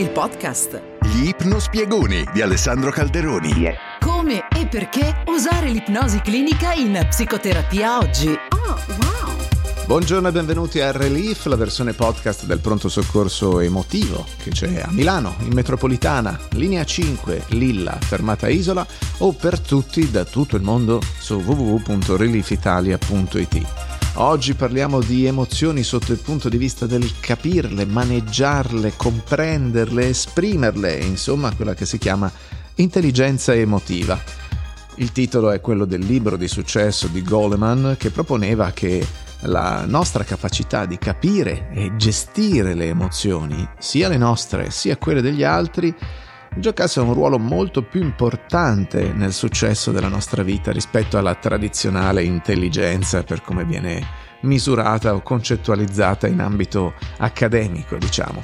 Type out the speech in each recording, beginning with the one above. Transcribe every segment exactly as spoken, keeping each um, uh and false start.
il podcast Gli ipnospiegoni di Alessandro Calderoni. Yeah. Come e perché usare l'ipnosi clinica in psicoterapia oggi? Oh, wow! Buongiorno e benvenuti a Relief, la versione podcast del pronto soccorso emotivo che c'è a Milano, in metropolitana, linea cinque, Lilla, fermata Isola, o per tutti da tutto il mondo su w w w punto relief italia punto i t. Oggi parliamo di emozioni sotto il punto di vista del capirle, maneggiarle, comprenderle, esprimerle, insomma quella che si chiama intelligenza emotiva. Il titolo è quello del libro di successo di Goleman, che proponeva che la nostra capacità di capire e gestire le emozioni, sia le nostre sia quelle degli altri, giocasse un ruolo molto più importante nel successo della nostra vita rispetto alla tradizionale intelligenza per come viene misurata o concettualizzata in ambito accademico, diciamo.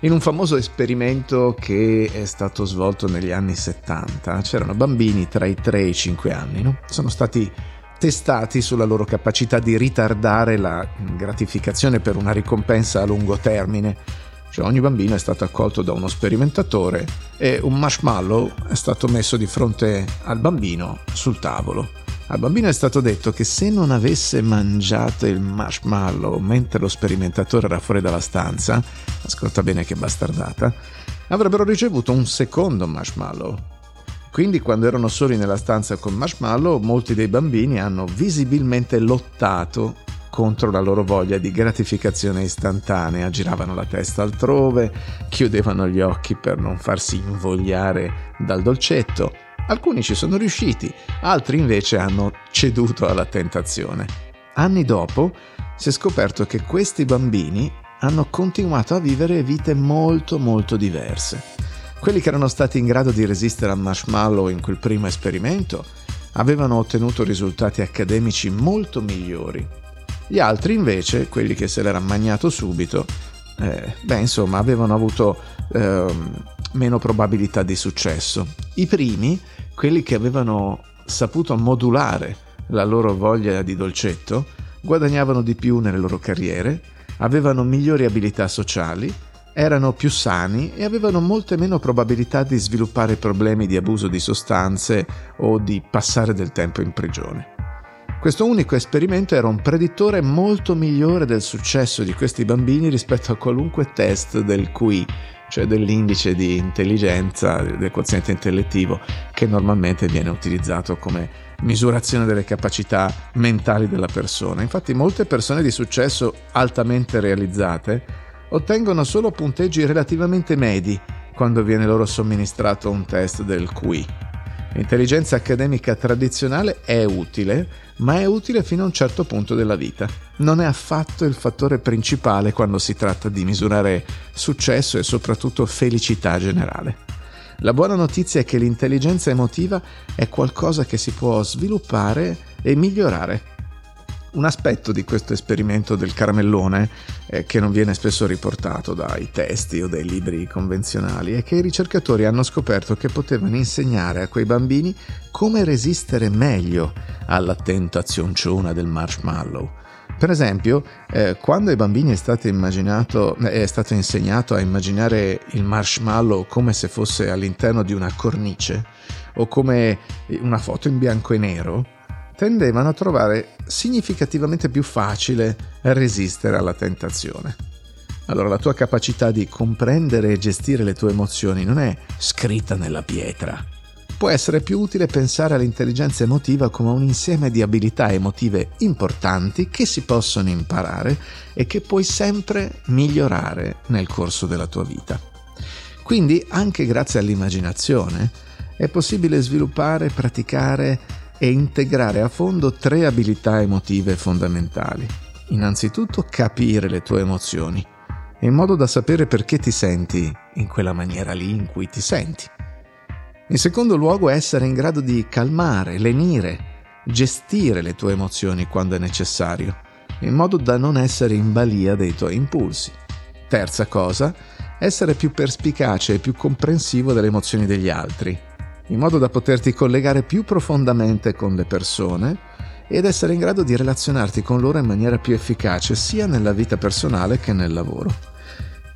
In un famoso esperimento che è stato svolto negli anni settanta, c'erano bambini tra i tre e i cinque anni, no? Sono stati testati sulla loro capacità di ritardare la gratificazione per una ricompensa a lungo termine. Cioè, ogni bambino è stato accolto da uno sperimentatore e un marshmallow è stato messo di fronte al bambino sul tavolo. Al bambino è stato detto che se non avesse mangiato il marshmallow mentre lo sperimentatore era fuori dalla stanza, ascolta bene che bastardata, avrebbero ricevuto un secondo marshmallow. Quindi, quando erano soli nella stanza con marshmallow, molti dei bambini hanno visibilmente lottato contro la loro voglia di gratificazione istantanea, giravano la testa altrove, chiudevano gli occhi per non farsi invogliare dal dolcetto. Alcuni ci sono riusciti, altri invece hanno ceduto alla tentazione. Anni dopo si è scoperto che questi bambini hanno continuato a vivere vite molto molto diverse. Quelli che erano stati in grado di resistere al marshmallow in quel primo esperimento avevano ottenuto risultati accademici molto migliori. Gli altri invece, quelli che se l'era magnato subito, eh, beh insomma avevano avuto eh, meno probabilità di successo. I primi, quelli che avevano saputo modulare la loro voglia di dolcetto, guadagnavano di più nelle loro carriere, avevano migliori abilità sociali, erano più sani e avevano molte meno probabilità di sviluppare problemi di abuso di sostanze o di passare del tempo in prigione. Questo unico esperimento era un predittore molto migliore del successo di questi bambini rispetto a qualunque test del Q I, cioè dell'indice di intelligenza, del quoziente intellettivo, che normalmente viene utilizzato come misurazione delle capacità mentali della persona. Infatti molte persone di successo altamente realizzate ottengono solo punteggi relativamente medi quando viene loro somministrato un test del Q I. L'intelligenza accademica tradizionale è utile, ma è utile fino a un certo punto della vita. Non è affatto il fattore principale quando si tratta di misurare successo e soprattutto felicità generale. La buona notizia è che l'intelligenza emotiva è qualcosa che si può sviluppare e migliorare. Un aspetto di questo esperimento del caramellone, eh, che non viene spesso riportato dai testi o dai libri convenzionali, è che i ricercatori hanno scoperto che potevano insegnare a quei bambini come resistere meglio alla tentazionciona del marshmallow. Per esempio, eh, quando ai bambini è stato immaginato, è stato insegnato a immaginare il marshmallow come se fosse all'interno di una cornice o come una foto in bianco e nero, tendevano a trovare significativamente più facile resistere alla tentazione. Allora, la tua capacità di comprendere e gestire le tue emozioni non è scritta nella pietra. Può essere più utile pensare all'intelligenza emotiva come un insieme di abilità emotive importanti che si possono imparare e che puoi sempre migliorare nel corso della tua vita. Quindi, anche grazie all'immaginazione, è possibile sviluppare, praticare e integrare a fondo tre abilità emotive fondamentali. Innanzitutto, capire le tue emozioni, in modo da sapere perché ti senti in quella maniera lì in cui ti senti. In secondo luogo, essere in grado di calmare, lenire, gestire le tue emozioni quando è necessario, in modo da non essere in balia dei tuoi impulsi. Terza cosa, essere più perspicace e più comprensivo delle emozioni degli altri, in modo da poterti collegare più profondamente con le persone ed essere in grado di relazionarti con loro in maniera più efficace sia nella vita personale che nel lavoro.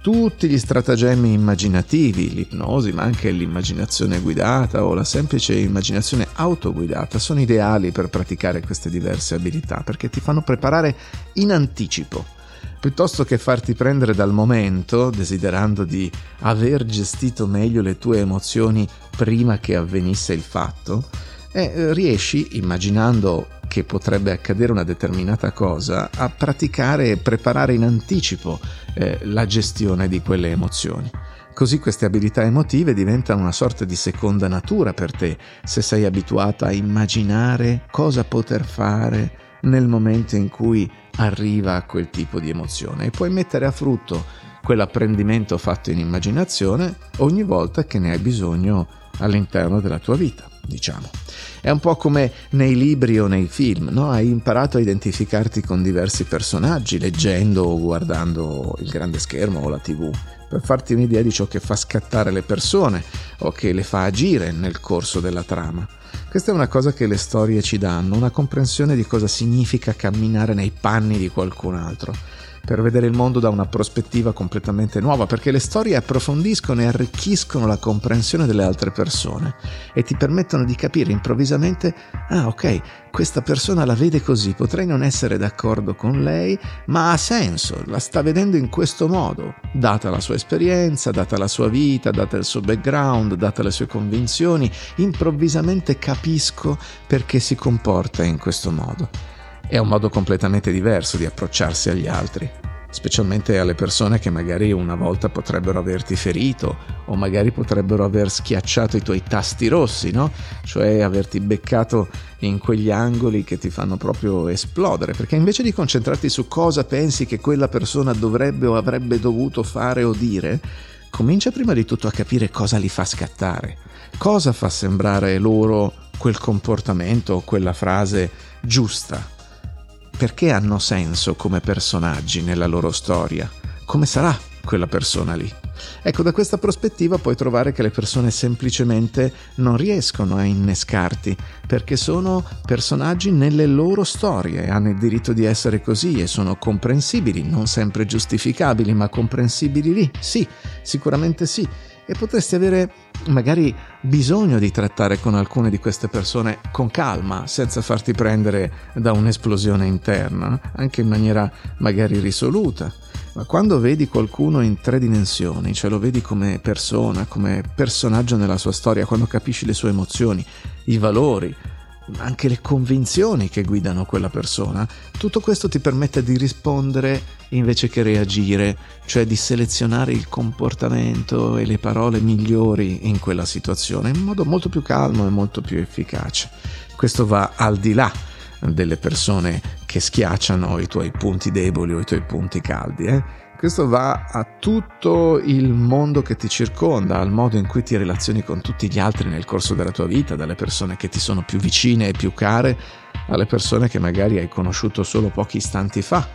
tutti gli stratagemmi immaginativi, l'ipnosi, ma anche l'immaginazione guidata o la semplice immaginazione autoguidata sono ideali per praticare queste diverse abilità, perché ti fanno preparare in anticipo, piuttosto che farti prendere dal momento, desiderando di aver gestito meglio le tue emozioni prima che avvenisse il fatto, e riesci, immaginando che potrebbe accadere una determinata cosa, a praticare e preparare in anticipo eh, la gestione di quelle emozioni. Così queste abilità emotive diventano una sorta di seconda natura per te, se sei abituato a immaginare cosa poter fare nel momento in cui arriva a quel tipo di emozione, e puoi mettere a frutto quell'apprendimento fatto in immaginazione ogni volta che ne hai bisogno all'interno della tua vita, diciamo. È un po' come nei libri o nei film, no? Hai imparato a identificarti con diversi personaggi leggendo o guardando il grande schermo o la tivù, per farti un'idea di ciò che fa scattare le persone o che le fa agire nel corso della trama. Questa è una cosa che le storie ci danno, una comprensione di cosa significa camminare nei panni di qualcun altro, per vedere il mondo da una prospettiva completamente nuova, perché le storie approfondiscono e arricchiscono la comprensione delle altre persone e ti permettono di capire improvvisamente: ah, ok, questa persona la vede così, potrei non essere d'accordo con lei, ma ha senso, la sta vedendo in questo modo, data la sua esperienza, data la sua vita, data il suo background, data le sue convinzioni, improvvisamente capisco perché si comporta in questo modo. È un modo completamente diverso di approcciarsi agli altri, specialmente alle persone che magari una volta potrebbero averti ferito o magari potrebbero aver schiacciato i tuoi tasti rossi, no? Cioè averti beccato in quegli angoli che ti fanno proprio esplodere, perché invece di concentrarti su cosa pensi che quella persona dovrebbe o avrebbe dovuto fare o dire, comincia prima di tutto a capire cosa li fa scattare, cosa fa sembrare loro quel comportamento o quella frase giusta. Perché hanno senso come personaggi nella loro storia? Come sarà quella persona lì? Ecco, da questa prospettiva puoi trovare che le persone semplicemente non riescono a innescarti, perché sono personaggi nelle loro storie, hanno il diritto di essere così e sono comprensibili, non sempre giustificabili, ma comprensibili lì, sì, sicuramente sì. E potresti avere magari bisogno di trattare con alcune di queste persone con calma, senza farti prendere da un'esplosione interna, anche in maniera magari risoluta. Ma quando vedi qualcuno in tre dimensioni, cioè lo vedi come persona, come personaggio nella sua storia, quando capisci le sue emozioni, i valori, anche le convinzioni che guidano quella persona, tutto questo ti permette di rispondere invece che reagire, cioè di selezionare il comportamento e le parole migliori in quella situazione in modo molto più calmo e molto più efficace. Questo va al di là delle persone che schiacciano i tuoi punti deboli o i tuoi punti caldi, eh? Questo va a tutto il mondo che ti circonda, al modo in cui ti relazioni con tutti gli altri nel corso della tua vita, dalle persone che ti sono più vicine e più care alle persone che magari hai conosciuto solo pochi istanti fa.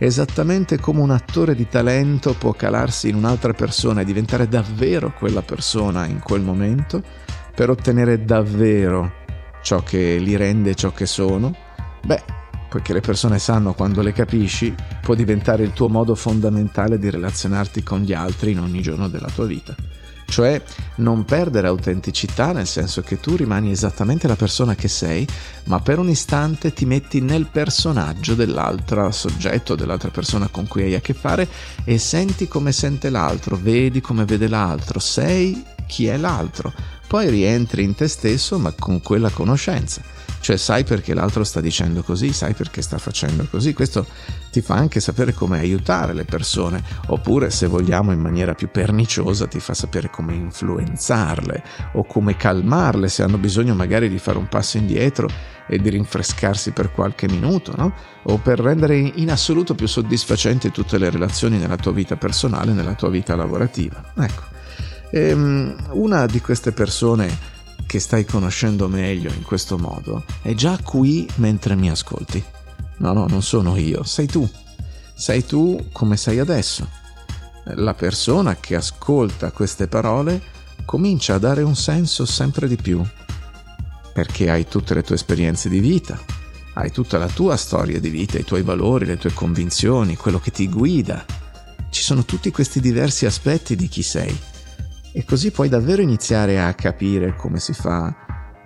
Esattamente come un attore di talento può calarsi in un'altra persona e diventare davvero quella persona in quel momento, per ottenere davvero ciò che li rende ciò che sono, beh... perché le persone sanno quando le capisci, può diventare il tuo modo fondamentale di relazionarti con gli altri in ogni giorno della tua vita. Cioè non perdere autenticità, nel senso che tu rimani esattamente la persona che sei, ma per un istante ti metti nel personaggio dell'altro soggetto, dell'altra persona con cui hai a che fare, e senti come sente l'altro, vedi come vede l'altro, sei chi è l'altro. Poi rientri in te stesso, ma con quella conoscenza, cioè sai perché l'altro sta dicendo così, sai perché sta facendo così. Questo ti fa anche sapere come aiutare le persone, oppure, se vogliamo in maniera più perniciosa, ti fa sapere come influenzarle o come calmarle se hanno bisogno magari di fare un passo indietro e di rinfrescarsi per qualche minuto, no? O per rendere in assoluto più soddisfacenti tutte le relazioni nella tua vita personale, nella tua vita lavorativa. Ecco, una di queste persone che stai conoscendo meglio in questo modo è già qui mentre mi ascolti. No, no, non sono io, sei tu. Sei tu come sei adesso. La persona che ascolta queste parole comincia a dare un senso sempre di più, perché hai tutte le tue esperienze di vita, hai tutta la tua storia di vita, i tuoi valori, le tue convinzioni, quello che ti guida. ci sono tutti questi diversi aspetti di chi sei, e così puoi davvero iniziare a capire come si fa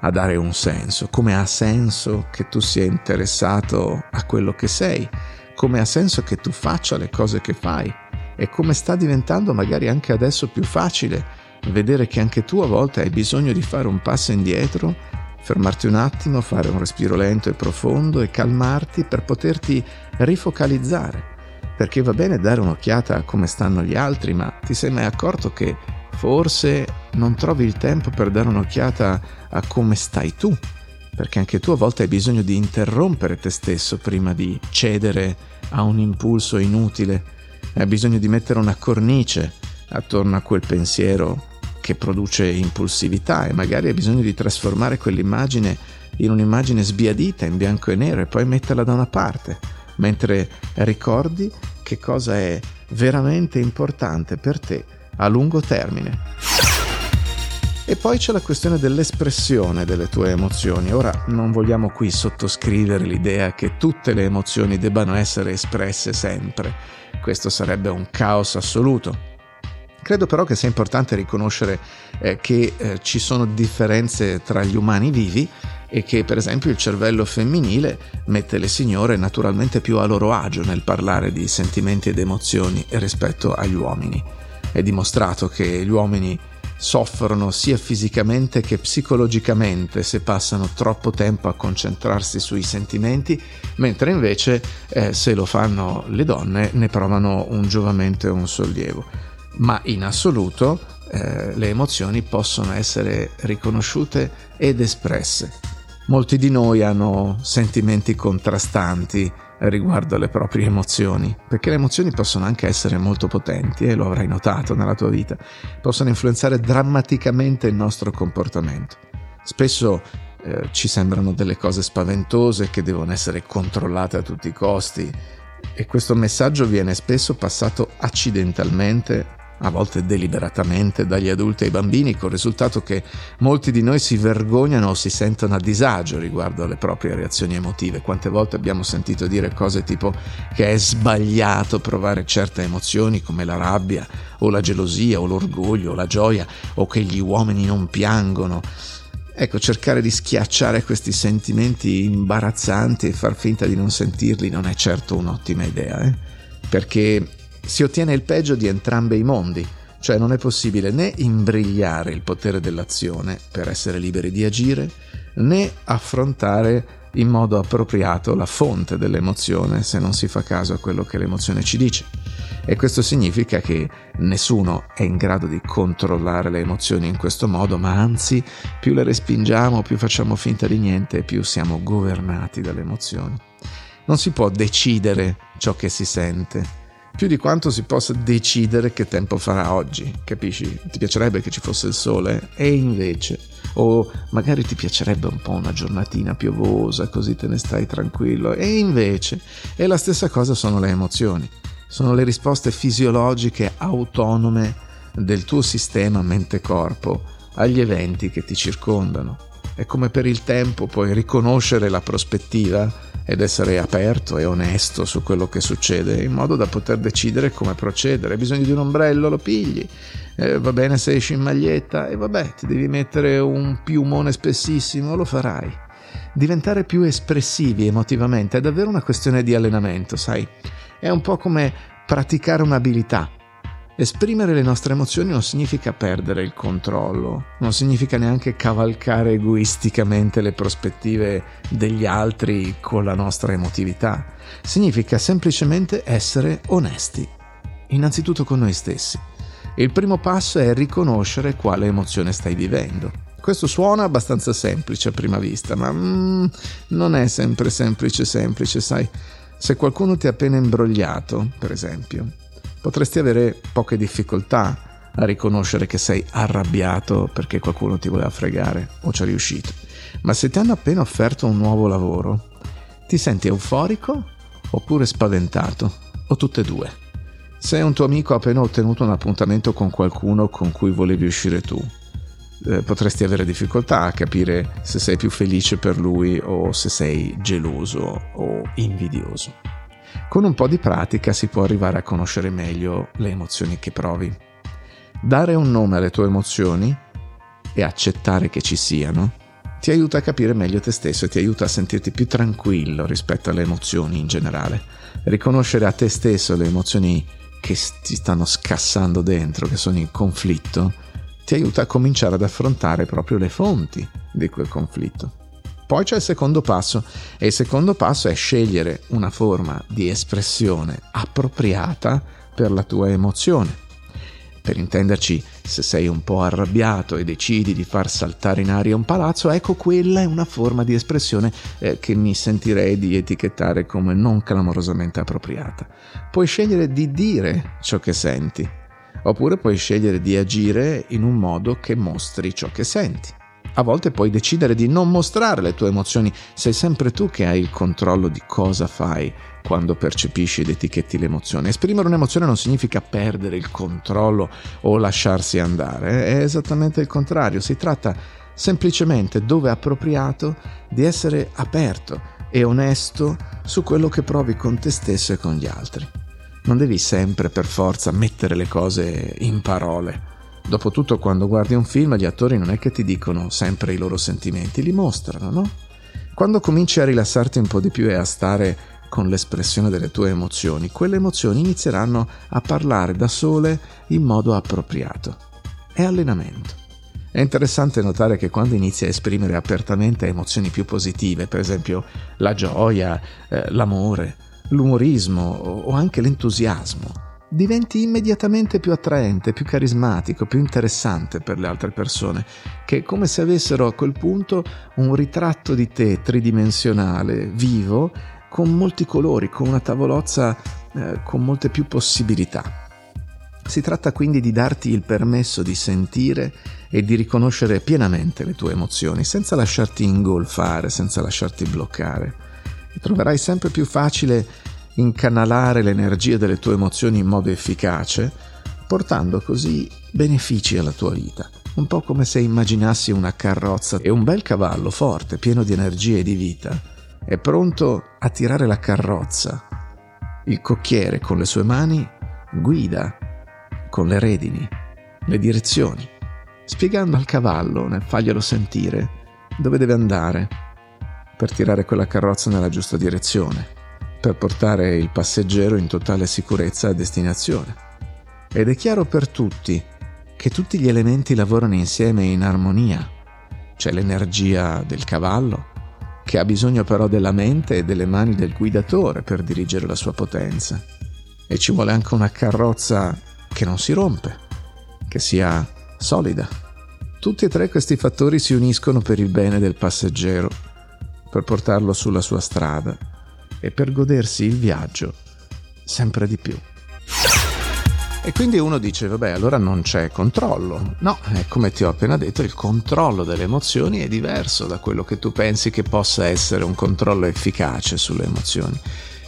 a dare un senso, come ha senso che tu sia interessato a quello che sei, come ha senso che tu faccia le cose che fai, e come sta diventando magari anche adesso più facile vedere che anche tu a volte hai bisogno di fare un passo indietro, fermarti un attimo, fare un respiro lento e profondo e calmarti per poterti rifocalizzare. Perché va bene dare un'occhiata a come stanno gli altri, ma ti sei mai accorto che forse non trovi il tempo per dare un'occhiata a come stai tu? Perché anche tu a volte hai bisogno di interrompere te stesso prima di cedere a un impulso inutile, hai bisogno di mettere una cornice attorno a quel pensiero che produce impulsività, e magari hai bisogno di trasformare quell'immagine in un'immagine sbiadita in bianco e nero e poi metterla da una parte, mentre ricordi che cosa è veramente importante per te a lungo termine. E poi c'è la questione dell'espressione delle tue emozioni. Ora, non vogliamo qui sottoscrivere l'idea che tutte le emozioni debbano essere espresse sempre, questo sarebbe un caos assoluto. Credo però che sia importante riconoscere eh, che eh, ci sono differenze tra gli umani vivi, e che per esempio il cervello femminile mette le signore naturalmente più a loro agio nel parlare di sentimenti ed emozioni rispetto agli uomini. È dimostrato che gli uomini soffrono sia fisicamente che psicologicamente se passano troppo tempo a concentrarsi sui sentimenti, mentre invece eh, se lo fanno le donne ne provano un giovamento e un sollievo. Ma in assoluto eh, le emozioni possono essere riconosciute ed espresse. Molti di noi hanno sentimenti contrastanti riguardo alle proprie emozioni, perché le emozioni possono anche essere molto potenti, e lo avrai notato nella tua vita, possono influenzare drammaticamente il nostro comportamento. Spesso eh, ci sembrano delle cose spaventose che devono essere controllate a tutti i costi, e questo messaggio viene spesso passato accidentalmente, a volte deliberatamente, dagli adulti ai bambini, col risultato che molti di noi si vergognano o si sentono a disagio riguardo alle proprie reazioni emotive. Quante volte abbiamo sentito dire cose tipo che è sbagliato provare certe emozioni come la rabbia o la gelosia o l'orgoglio o la gioia, o che gli uomini non piangono. Ecco, cercare di schiacciare questi sentimenti imbarazzanti e far finta di non sentirli non è certo un'ottima idea, eh? Perché si ottiene il peggio di entrambi i mondi, cioè non è possibile né imbrigliare il potere dell'azione per essere liberi di agire, né affrontare in modo appropriato la fonte dell'emozione se non si fa caso a quello che l'emozione ci dice. E questo significa che nessuno è in grado di controllare le emozioni in questo modo, ma anzi, più le respingiamo, più facciamo finta di niente, più siamo governati dalle emozioni. Non si può decidere ciò che si sente, più di quanto si possa decidere che tempo farà oggi, capisci? Ti piacerebbe che ci fosse il sole? E invece, o magari ti piacerebbe un po' una giornatina piovosa, così te ne stai tranquillo, e invece. E la stessa cosa sono le emozioni, sono le risposte fisiologiche autonome del tuo sistema mente-corpo agli eventi che ti circondano. È come per il tempo, puoi riconoscere la prospettiva ed essere aperto e onesto su quello che succede, in modo da poter decidere come procedere. Hai bisogno di un ombrello, lo pigli, eh, va bene se esci in maglietta, e vabbè, ti devi mettere un piumone spessissimo, lo farai. Diventare più espressivi emotivamente è davvero una questione di allenamento, sai? È un po' come praticare un'abilità. Esprimere le nostre emozioni non significa perdere il controllo, non significa neanche cavalcare egoisticamente le prospettive degli altri con la nostra emotività. Significa semplicemente essere onesti, innanzitutto con noi stessi. Il primo passo è riconoscere quale emozione stai vivendo. Questo suona abbastanza semplice a prima vista, ma mm, non è sempre semplice semplice, sai? Se qualcuno ti ha appena imbrogliato, per esempio, potresti avere poche difficoltà a riconoscere che sei arrabbiato perché qualcuno ti voleva fregare o ci è riuscito. Ma se ti hanno appena offerto un nuovo lavoro, ti senti euforico oppure spaventato, o tutte e due? Se un tuo amico ha appena ottenuto un appuntamento con qualcuno con cui volevi uscire tu, eh, potresti avere difficoltà a capire se sei più felice per lui o se sei geloso o invidioso. Con un po' di pratica si può arrivare a conoscere meglio le emozioni che provi. Dare un nome alle tue emozioni e accettare che ci siano ti aiuta a capire meglio te stesso e ti aiuta a sentirti più tranquillo rispetto alle emozioni in generale. Riconoscere a te stesso le emozioni che ti stanno scassando dentro, che sono in conflitto, ti aiuta a cominciare ad affrontare proprio le fonti di quel conflitto. Poi c'è il secondo passo, e il secondo passo è scegliere una forma di espressione appropriata per la tua emozione. Per intenderci, se sei un po' arrabbiato e decidi di far saltare in aria un palazzo, ecco, quella è una forma di espressione eh, che mi sentirei di etichettare come non clamorosamente appropriata. Puoi scegliere di dire ciò che senti, oppure puoi scegliere di agire in un modo che mostri ciò che senti. A volte puoi decidere di non mostrare le tue emozioni, sei sempre tu che hai il controllo di cosa fai quando percepisci ed etichetti l'emozione. Esprimere un'emozione non significa perdere il controllo o lasciarsi andare, è esattamente il contrario, si tratta semplicemente, dove appropriato, di essere aperto e onesto su quello che provi con te stesso e con gli altri. Non devi sempre per forza mettere le cose in parole. Dopotutto, quando guardi un film, gli attori non è che ti dicono sempre i loro sentimenti, li mostrano, no? Quando cominci a rilassarti un po' di più e a stare con l'espressione delle tue emozioni, quelle emozioni inizieranno a parlare da sole in modo appropriato. È allenamento. È interessante notare che quando inizi a esprimere apertamente emozioni più positive, per esempio la gioia, eh, l'amore, l'umorismo o anche l'entusiasmo, diventi immediatamente più attraente, più carismatico, più interessante per le altre persone, che è come se avessero a quel punto un ritratto di te tridimensionale, vivo, con molti colori, con una tavolozza eh, con molte più possibilità. Si tratta quindi di darti il permesso di sentire e di riconoscere pienamente le tue emozioni, senza lasciarti ingolfare, senza lasciarti bloccare. E troverai sempre più facile incanalare l'energia delle tue emozioni in modo efficace, portando così benefici alla tua vita. Un po' come se immaginassi una carrozza e un bel cavallo forte, pieno di energie e di vita, è pronto a tirare la carrozza. Il cocchiere con le sue mani guida con le redini, le direzioni, spiegando al cavallo, nel farglielo sentire, dove deve andare per tirare quella carrozza nella giusta direzione, per portare il passeggero in totale sicurezza a destinazione. Ed è chiaro per tutti che tutti gli elementi lavorano insieme in armonia. C'è l'energia del cavallo, che ha bisogno però della mente e delle mani del guidatore per dirigere la sua potenza. E ci vuole anche una carrozza che non si rompe, che sia solida. Tutti e tre questi fattori si uniscono per il bene del passeggero, per portarlo sulla sua strada e per godersi il viaggio sempre di più. E quindi uno dice, vabbè, allora non c'è controllo. No, eh, come ti ho appena detto, il controllo delle emozioni è diverso da quello che tu pensi che possa essere un controllo efficace sulle emozioni.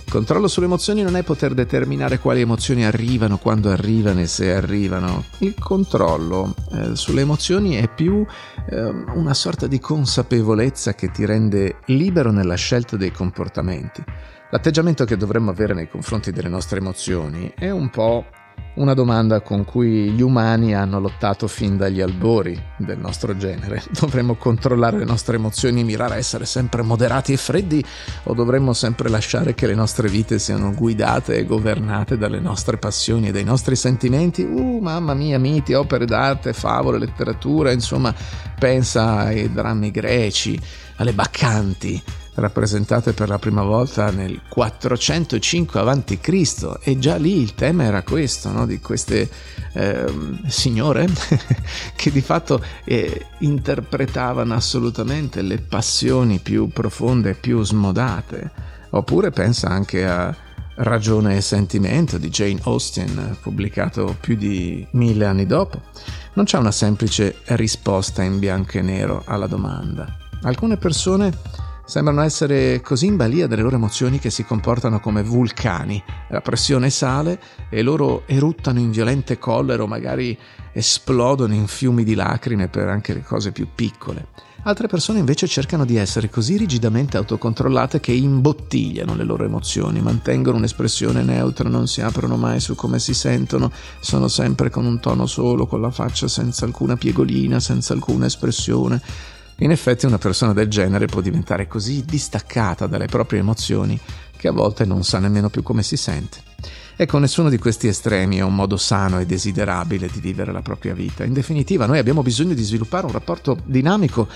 Il controllo sulle emozioni non è poter determinare quali emozioni arrivano, quando arrivano e se arrivano. Il controllo eh, sulle emozioni è più eh, una sorta di consapevolezza che ti rende libero nella scelta dei comportamenti. L'atteggiamento che dovremmo avere nei confronti delle nostre emozioni è un po' una domanda con cui gli umani hanno lottato fin dagli albori del nostro genere. Dovremmo controllare le nostre emozioni e mirare a essere sempre moderati e freddi, o dovremmo sempre lasciare che le nostre vite siano guidate e governate dalle nostre passioni e dai nostri sentimenti? Uh, mamma mia, miti, opere d'arte, favole, letteratura, insomma, pensa ai drammi greci, alle Baccanti, rappresentate per la prima volta nel quattrocentocinque avanti Cristo, e già lì il tema era questo, no? Di queste eh, signore che di fatto eh, interpretavano assolutamente le passioni più profonde e più smodate. Oppure pensa anche a Ragione e sentimento di Jane Austen, pubblicato più di mille anni dopo. Non c'è una semplice risposta in bianco e nero alla domanda. Alcune persone sembrano essere così in balia delle loro emozioni che si comportano come vulcani. La pressione sale e loro eruttano in violente collera, magari esplodono in fiumi di lacrime per anche le cose più piccole. Altre persone invece cercano di essere così rigidamente autocontrollate che imbottigliano le loro emozioni, mantengono un'espressione neutra, non si aprono mai su come si sentono, sono sempre con un tono solo, con la faccia senza alcuna piegolina, senza alcuna espressione. In effetti una persona del genere può diventare così distaccata dalle proprie emozioni che a volte non sa nemmeno più come si sente. Ecco, nessuno di questi estremi è un modo sano e desiderabile di vivere la propria vita. In definitiva, noi abbiamo bisogno di sviluppare un rapporto dinamico,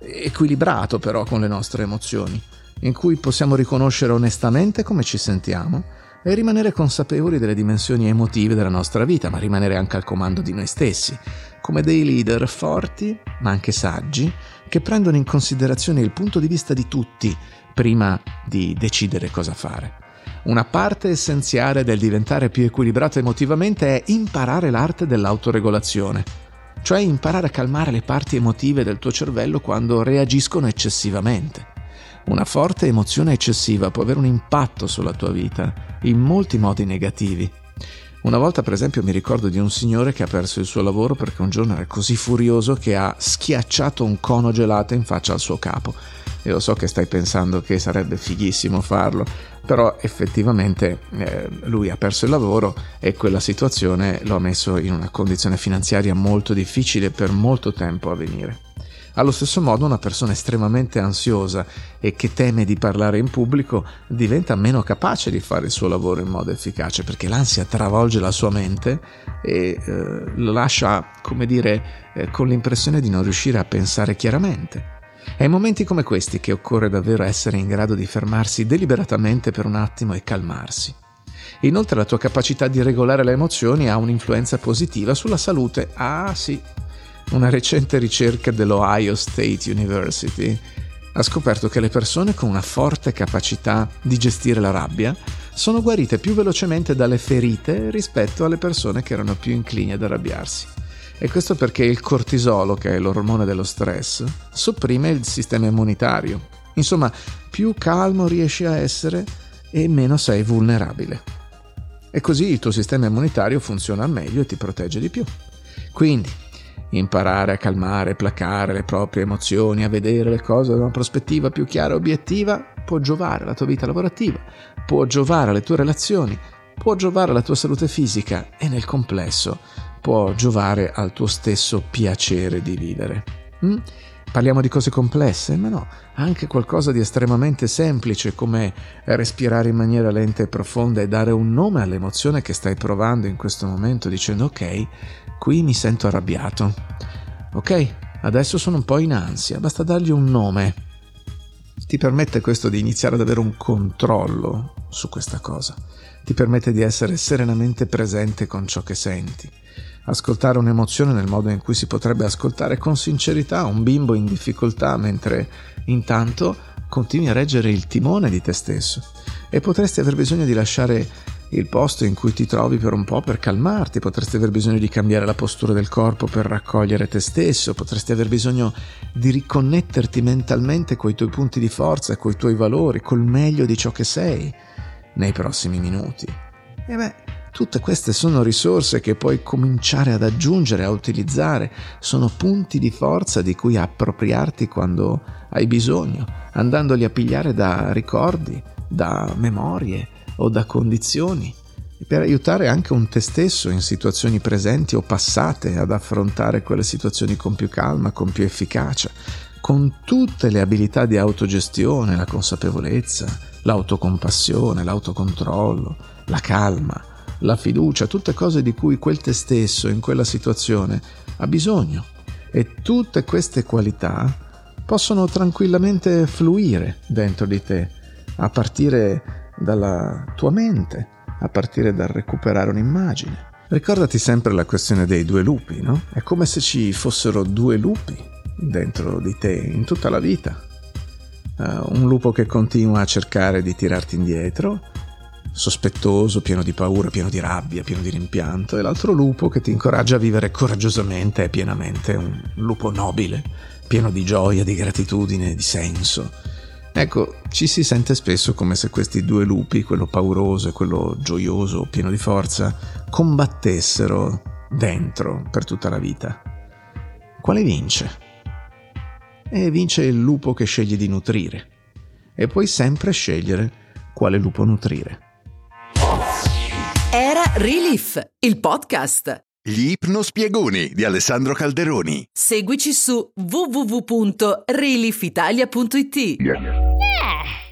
equilibrato però con le nostre emozioni, in cui possiamo riconoscere onestamente come ci sentiamo e rimanere consapevoli delle dimensioni emotive della nostra vita, ma rimanere anche al comando di noi stessi, come dei leader forti, ma anche saggi, che prendono in considerazione il punto di vista di tutti prima di decidere cosa fare. Una parte essenziale del diventare più equilibrato emotivamente è imparare l'arte dell'autoregolazione, cioè imparare a calmare le parti emotive del tuo cervello quando reagiscono eccessivamente. Una forte emozione eccessiva può avere un impatto sulla tua vita in molti modi negativi. Una volta, per esempio, mi ricordo di un signore che ha perso il suo lavoro perché un giorno era così furioso che ha schiacciato un cono gelato in faccia al suo capo. E lo so che stai pensando che sarebbe fighissimo farlo, però effettivamente eh, lui ha perso il lavoro e quella situazione lo ha messo in una condizione finanziaria molto difficile per molto tempo a venire. Allo stesso modo, una persona estremamente ansiosa e che teme di parlare in pubblico diventa meno capace di fare il suo lavoro in modo efficace, perché l'ansia travolge la sua mente e eh, lo lascia, come dire, eh, con l'impressione di non riuscire a pensare chiaramente. È in momenti come questi che occorre davvero essere in grado di fermarsi deliberatamente per un attimo e calmarsi. Inoltre, la tua capacità di regolare le emozioni ha un'influenza positiva sulla salute. Ah sì, una recente ricerca dell'Ohio State University ha scoperto che le persone con una forte capacità di gestire la rabbia sono guarite più velocemente dalle ferite rispetto alle persone che erano più inclini ad arrabbiarsi. E questo perché il cortisolo, che è l'ormone dello stress, sopprime il sistema immunitario. Insomma, più calmo riesci a essere e meno sei vulnerabile. E così il tuo sistema immunitario funziona meglio e ti protegge di più. Quindi, imparare a calmare, placare le proprie emozioni, a vedere le cose da una prospettiva più chiara e obiettiva, può giovare alla tua vita lavorativa, può giovare alle tue relazioni, può giovare alla tua salute fisica e nel complesso può giovare al tuo stesso piacere di vivere. Mm? Parliamo di cose complesse? Ma no, anche qualcosa di estremamente semplice come respirare in maniera lenta e profonda e dare un nome all'emozione che stai provando in questo momento dicendo ok, qui mi sento arrabbiato, ok, adesso sono un po' in ansia, basta dargli un nome. Ti permette questo di iniziare ad avere un controllo su questa cosa, ti permette di essere serenamente presente con ciò che senti. Ascoltare un'emozione nel modo in cui si potrebbe ascoltare con sincerità un bimbo in difficoltà, mentre intanto continui a reggere il timone di te stesso e potresti aver bisogno di lasciare il posto in cui ti trovi per un po' per calmarti, potresti aver bisogno di cambiare la postura del corpo per raccogliere te stesso, potresti aver bisogno di riconnetterti mentalmente coi tuoi punti di forza, coi tuoi valori, col meglio di ciò che sei nei prossimi minuti. E beh, tutte queste sono risorse che puoi cominciare ad aggiungere, a utilizzare, sono punti di forza di cui appropriarti quando hai bisogno, andandoli a pigliare da ricordi, da memorie o da condizioni, per aiutare anche un te stesso in situazioni presenti o passate ad affrontare quelle situazioni con più calma, con più efficacia, con tutte le abilità di autogestione, la consapevolezza, l'autocompassione, l'autocontrollo, la calma, la fiducia, tutte cose di cui quel te stesso in quella situazione ha bisogno. E tutte queste qualità possono tranquillamente fluire dentro di te, a partire dalla tua mente, a partire dal recuperare un'immagine. Ricordati sempre la questione dei due lupi, no? È come se ci fossero due lupi dentro di te in tutta la vita. Uh, un lupo che continua a cercare di tirarti indietro, sospettoso, pieno di paura, pieno di rabbia, pieno di rimpianto, e l'altro lupo che ti incoraggia a vivere coraggiosamente e pienamente, un lupo nobile, pieno di gioia, di gratitudine, di senso. Ecco, ci si sente spesso come se questi due lupi, quello pauroso e quello gioioso, pieno di forza, combattessero dentro per tutta la vita. Quale vince? E vince il lupo che sceglie di nutrire. E puoi sempre scegliere quale lupo nutrire. Era Relief, il podcast. Gli ipnospiegoni di Alessandro Calderoni. Seguici su w w w punto relief italia punto i t. Yeah. Yeah.